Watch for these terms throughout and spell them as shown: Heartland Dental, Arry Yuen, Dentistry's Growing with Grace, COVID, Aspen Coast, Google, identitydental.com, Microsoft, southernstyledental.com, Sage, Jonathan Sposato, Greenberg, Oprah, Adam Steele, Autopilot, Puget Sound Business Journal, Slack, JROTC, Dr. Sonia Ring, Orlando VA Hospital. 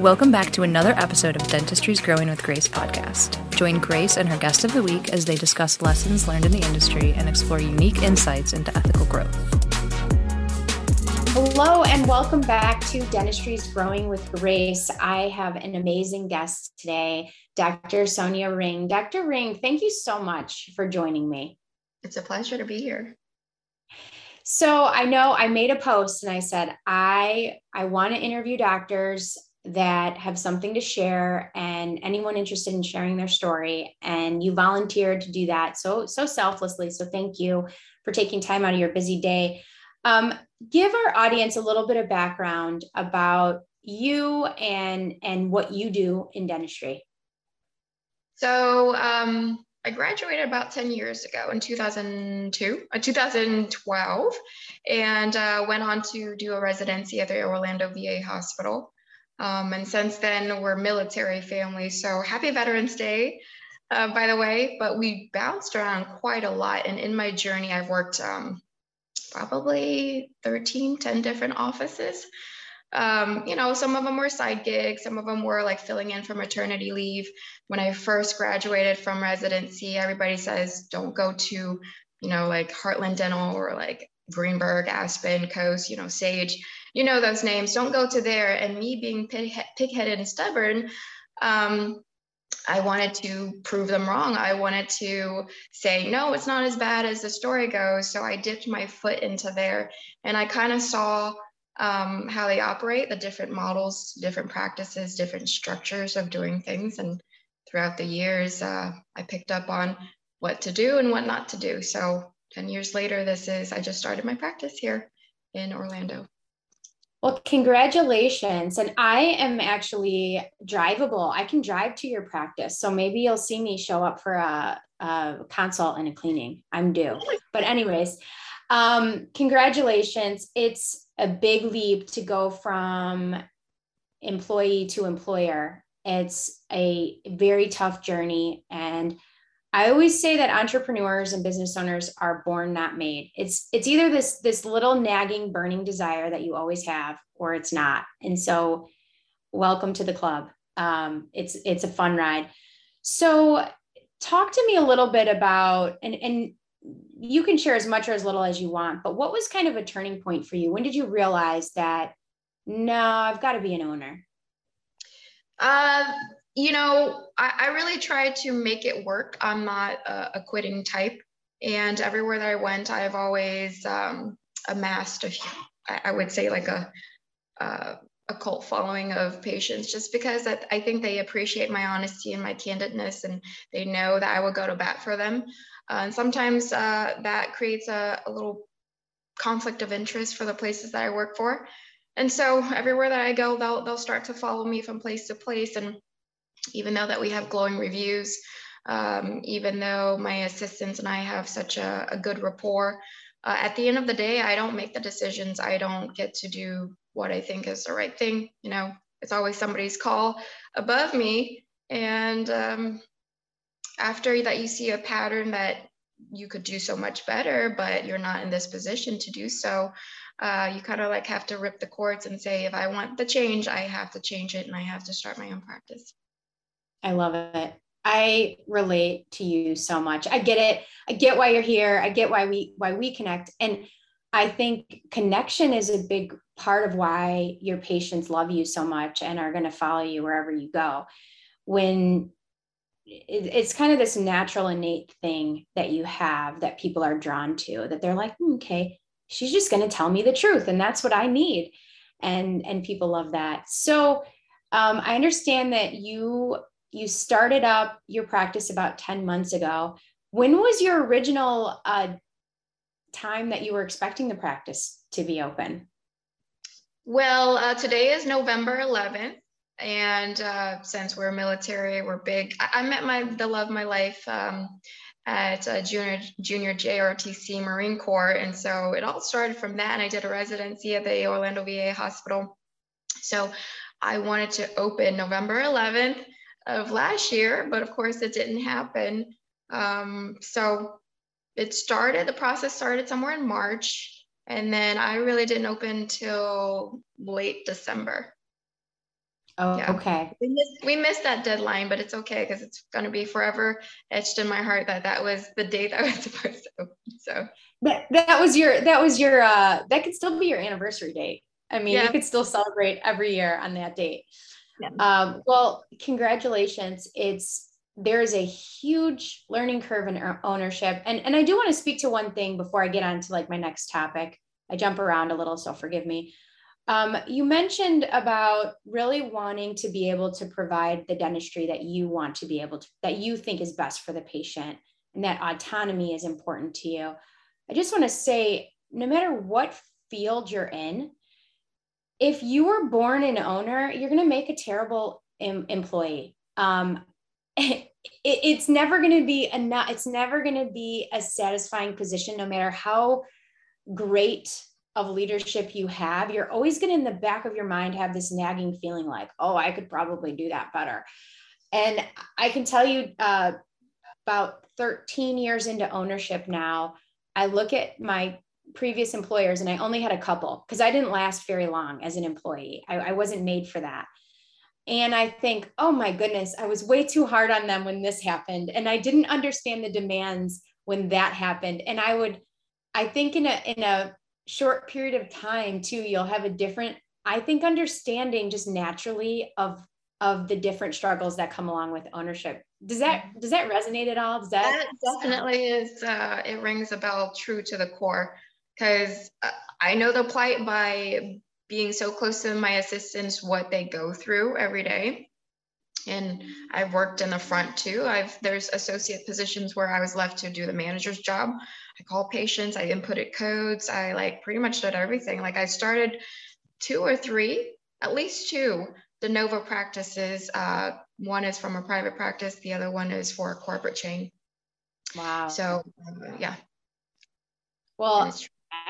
Welcome back to another episode of Dentistry's Growing with Grace podcast. Join Grace and her guest of the week as they discuss lessons learned in the industry and explore unique insights into ethical growth. Hello and welcome back to Dentistry's Growing with Grace. I have an amazing guest today, Dr. Sonia Ring. Dr. Ring, thank you so much for joining me. It's a pleasure to be here. So I know I made a post and I said, I want to interview doctors that have something to share and anyone interested in sharing their story. And you volunteered to do that so selflessly. So thank you for taking time out of your busy day. Give our audience a little bit of background about you and what you do in dentistry. So I graduated about 10 years ago in 2012, and went on to do a residency at the Orlando VA Hospital. And since then, we're military family, so happy Veterans Day, by the way. But we bounced around quite a lot, and in my journey, I've worked probably 10 different offices. Some of them were side gigs, some of them were like filling in for maternity leave. When I first graduated from residency, everybody says, don't go to, like Heartland Dental or like Greenberg, Aspen Coast, Sage. You know those names, don't go to there. And me being pig-headed and stubborn, I wanted to prove them wrong. I wanted to say, no, it's not as bad as the story goes. So I dipped my foot into there, and I kind of saw how they operate, the different models, different practices, different structures of doing things. And throughout the years, I picked up on what to do and what not to do. So 10 years later, I just started my practice here in Orlando. Well, congratulations. And I am actually drivable. I can drive to your practice. So maybe you'll see me show up for a consult and a cleaning. I'm due. But anyways, congratulations. It's a big leap to go from employee to employer. It's a very tough journey. And I always say that entrepreneurs and business owners are born, not made. It's either this little nagging, burning desire that you always have, or it's not. And so welcome to the club. It's a fun ride. So talk to me a little bit about, and you can share as much or as little as you want, but what was kind of a turning point for you? When did you realize that, no, I've got to be an owner? I really try to make it work. I'm not a quitting type. And everywhere that I went, I've always amassed I would say like a cult following of patients, just because I think they appreciate my honesty and my candidness, and they know that I will go to bat for them. And sometimes that creates a little conflict of interest for the places that I work for. And so everywhere that I go, they'll start to follow me from place to place. And even though that we have glowing reviews, even though my assistants and I have such a good rapport, at the end of the day, I don't make the decisions. I don't get to do what I think is the right thing. It's always somebody's call above me. And after that, you see a pattern that you could do so much better, but you're not in this position to do so. You kind of like have to rip the cords and say, if I want the change, I have to change it, and I have to start my own practice. I love it. I relate to you so much. I get it. I get why you're here. I get why we connect. And I think connection is a big part of why your patients love you so much and are going to follow you wherever you go. When it's kind of this natural innate thing that you have that people are drawn to, that they're like, okay, she's just going to tell me the truth, and that's what I need. And people love that. So I understand that you started up your practice about 10 months ago. When was your original time that you were expecting the practice to be open? Well, today is November 11th. And since we're military, we're big. I met the love of my life at junior JROTC Marine Corps. And so it all started from that. And I did a residency at the Orlando VA Hospital. So I wanted to open November 11th. Of last year, but of course it didn't happen. So the process started somewhere in March, and then I really didn't open till late December. Oh, yeah. Okay. We missed that deadline, but it's okay because it's going to be forever etched in my heart that that was the date I was supposed to open. So that could still be your anniversary date. I mean, yeah. You could still celebrate every year on that date. Yeah. Well, congratulations. There's a huge learning curve in ownership. And I do want to speak to one thing before I get on to like my next topic. I jump around a little, so forgive me. You mentioned about really wanting to be able to provide the dentistry that you want to be able to, that you think is best for the patient, and that autonomy is important to you. I just want to say, no matter what field you're in, if you were born an owner, you're going to make a terrible employee. It's never going to be enough. It's never going to be a satisfying position, no matter how great of leadership you have. You're always going to, in the back of your mind, have this nagging feeling like, oh, I could probably do that better. And I can tell you about 13 years into ownership now, I look at my previous employers, and I only had a couple because I didn't last very long as an employee. I wasn't made for that. And I think, oh my goodness, I was way too hard on them when this happened. And I didn't understand the demands when that happened. And I think in a short period of time too, you'll have a different, I think, understanding just naturally of the different struggles that come along with ownership. Does that resonate at all? That definitely is, it rings a bell true to the core, because I know the plight by being so close to my assistants, what they go through every day. And I've worked in the front too. There's associate positions where I was left to do the manager's job. I call patients, I inputted codes. I pretty much did everything. I started at least two de novo practices. One is from a private practice. The other one is for a corporate chain. Wow. So yeah. Well,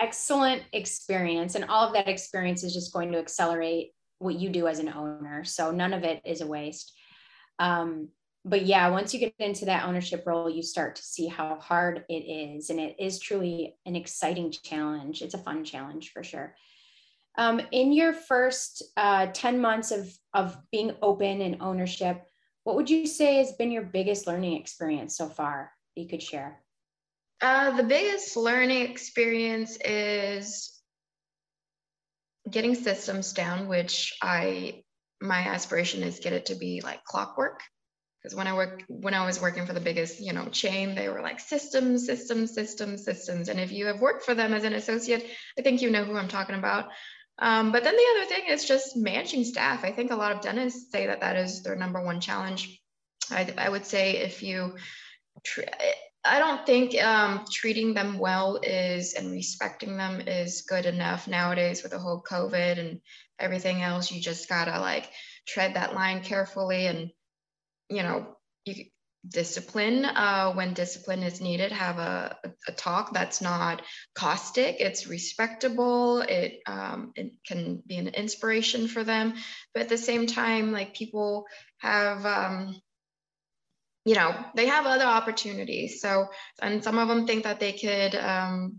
excellent experience. And all of that experience is just going to accelerate what you do as an owner. So none of it is a waste. But yeah, once you get into that ownership role, you start to see how hard it is. And it is truly an exciting challenge. It's a fun challenge for sure. In your first 10 months of being open and ownership, what would you say has been your biggest learning experience so far that you could share? The biggest learning experience is getting systems down, which my aspiration is get it to be like clockwork. Because when I was working for the biggest, chain, they were like systems, systems, systems, systems. And if you have worked for them as an associate, I think you know who I'm talking about. But then the other thing is just managing staff. I think a lot of dentists say that is their number one challenge. I would say I don't think treating them well and respecting them is good enough nowadays with the whole COVID and everything else. You just gotta tread that line carefully, and you discipline when discipline is needed. Have a talk that's not caustic. It's respectable. It can be an inspiration for them, but at the same time, people have. They have other opportunities. So, and some of them think that they could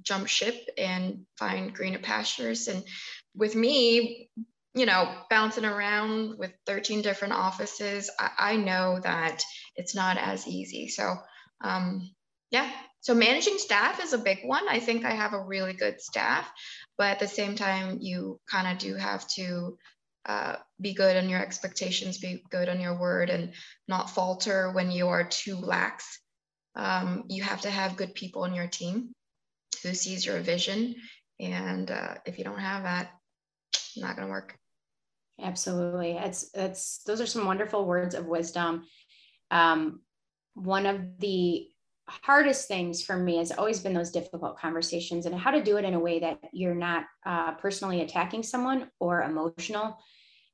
jump ship and find greener pastures. And with me, bouncing around with 13 different offices, I know that it's not as easy. So, yeah. So managing staff is a big one. I think I have a really good staff, but at the same time, you kind of do have to be good on your expectations, be good on your word, and not falter when you are too lax. You have to have good people on your team who sees your vision. And if you don't have that, it's not going to work. Absolutely. Those are some wonderful words of wisdom. One of the hardest things for me has always been those difficult conversations, and how to do it in a way that you're not personally attacking someone or emotional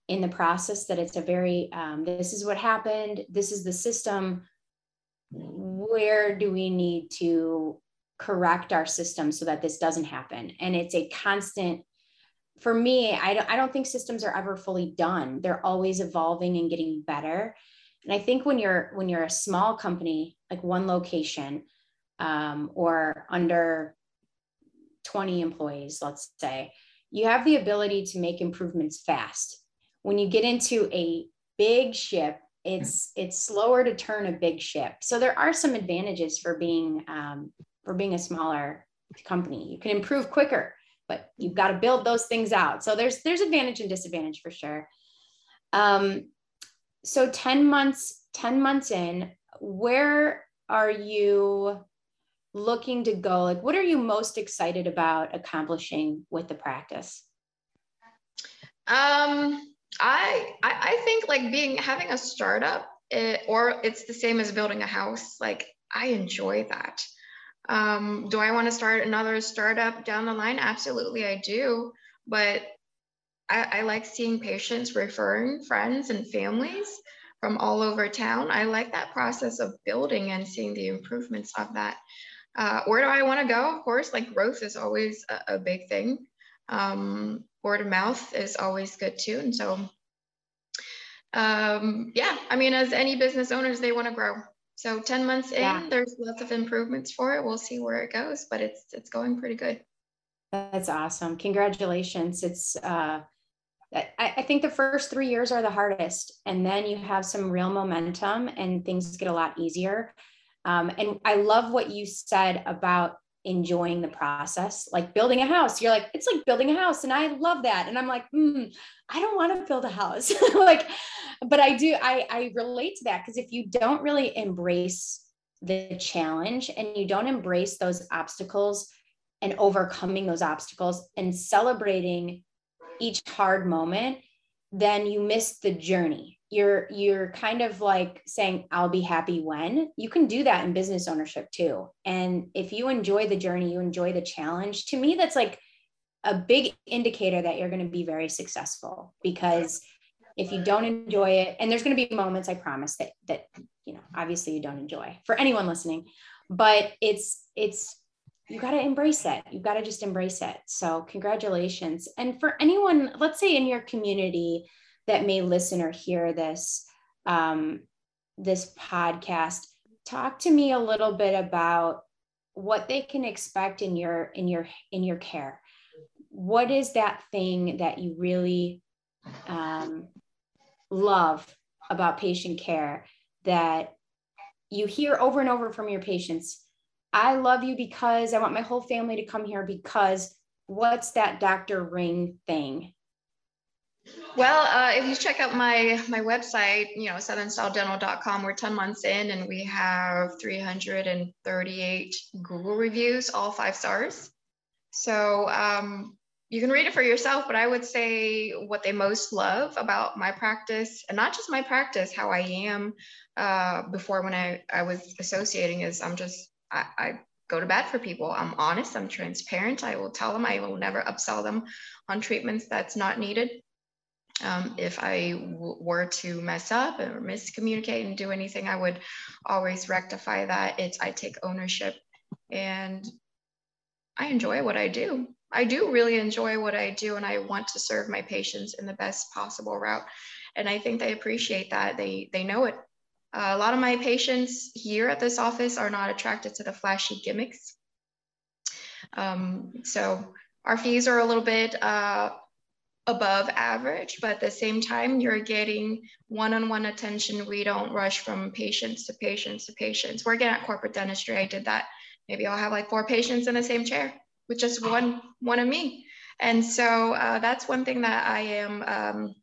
in the process, that it's a very, this is what happened. This is the system. Where do we need to correct our system so that this doesn't happen? And it's a constant, for me, I don't think systems are ever fully done. They're always evolving and getting better. And I think when you're a small company, like one location, or under 20 employees, let's say, you have the ability to make improvements fast. when you get into a big ship, it's slower to turn a big ship. So there are some advantages for being a smaller company. You can improve quicker, but you've got to build those things out. So there's advantage and disadvantage for sure. So 10 months in, where are you looking to go? Like, what are you most excited about accomplishing with the practice? I think like having a startup, or it's the same as building a house. Like, I enjoy that. Do I want to start another startup down the line? Absolutely, I do. But I like seeing patients referring friends and families from all over town. I like that process of building and seeing the improvements of that. Where do I want to go? Of course, like, growth is always a big thing. Word of mouth is always good too. And so, yeah, I mean, as any business owners, they want to grow. So 10 months in, there's lots of improvements for it. We'll see where it goes, but it's going pretty good. That's awesome. Congratulations. It's, I think the first 3 years are the hardest, and then you have some real momentum and things get a lot easier. And I love what you said about enjoying the process, like building a house. You're like, it's like building a house. And I love that. And I'm like, I don't want to build a house. But I do, I relate to that, because if you don't really embrace the challenge and you don't embrace those obstacles and overcoming those obstacles and celebrating each hard moment, then you miss the journey. You're kind of like saying, I'll be happy when. You can do that in business ownership too. And if you enjoy the journey, you enjoy the challenge. To me, that's like a big indicator that you're going to be very successful, because if you don't enjoy it, and there's going to be moments, I promise, that, you know, obviously you don't enjoy, for anyone listening, but it's, you got to embrace it. You've got to just embrace it. So congratulations. And for anyone, let's say in your community, that may listen or hear this, this podcast, talk to me a little bit about what they can expect in your care. What is that thing that you really love about patient care that you hear over and over from your patients? I love you because I want my whole family to come here because. What's that Dr. Ring thing? Well, if you check out my website, you know, southernstyledental.com, we're 10 months in and we have 338 Google reviews, all 5 stars. So you can read it for yourself, but I would say what they most love about my practice, and not just my practice, how I am before when I was associating, is I go to bat for people. I'm honest, I'm transparent. I will tell them, I will never upsell them on treatments that's not needed. If I were to mess up or miscommunicate and do anything, I would always rectify that. I take ownership, and I enjoy what I do. I do really enjoy what I do, and I want to serve my patients in the best possible route. And I think they appreciate that. They know it. A lot of my patients here at this office are not attracted to the flashy gimmicks. So our fees are a little bit above average, but at the same time, you're getting one-on-one attention. We don't rush from patients to patients to patients. Working at corporate dentistry, I did that. Maybe I'll have like 4 patients in the same chair with just one of me. And so that's one thing that I am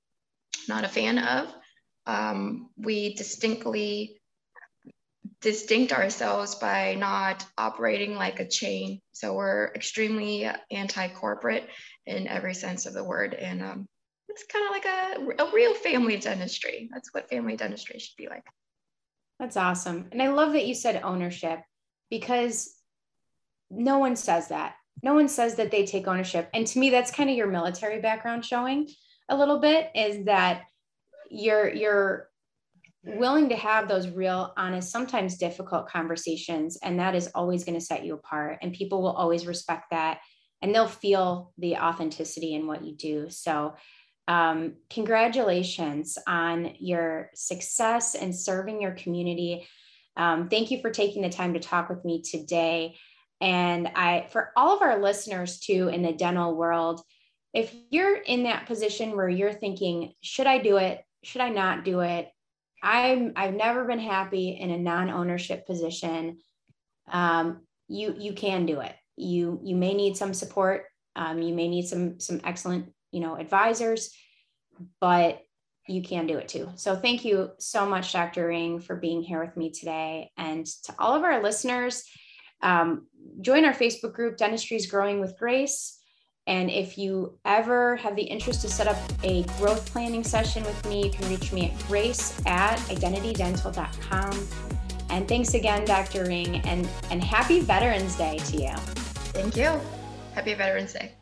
not a fan of. We distinct ourselves by not operating like a chain. So we're extremely anti-corporate in every sense of the word. And it's kind of like a real family dentistry. That's what family dentistry should be like. That's awesome. And I love that you said ownership, because no one says that. No one says that they take ownership. And to me, that's kind of your military background showing a little bit, is that you're willing to have those real, honest, sometimes difficult conversations. And that is always going to set you apart, and people will always respect that, and they'll feel the authenticity in what you do. So congratulations on your success and serving your community. Thank you for taking the time to talk with me today. And for all of our listeners too, in the dental world, if you're in that position where you're thinking, should I do it? Should I not do it? I've never been happy in a non-ownership position. You can do it. You may need some support. You may need some excellent, advisors, but you can do it too. So thank you so much, Dr. Ring, for being here with me today. And to all of our listeners, join our Facebook group, Dentistry's Growing with Grace. And if you ever have the interest to set up a growth planning session with me, you can reach me at grace@identitydental.com. And thanks again, Dr. Ring, and happy Veterans Day to you. Thank you. Happy Veterans Day.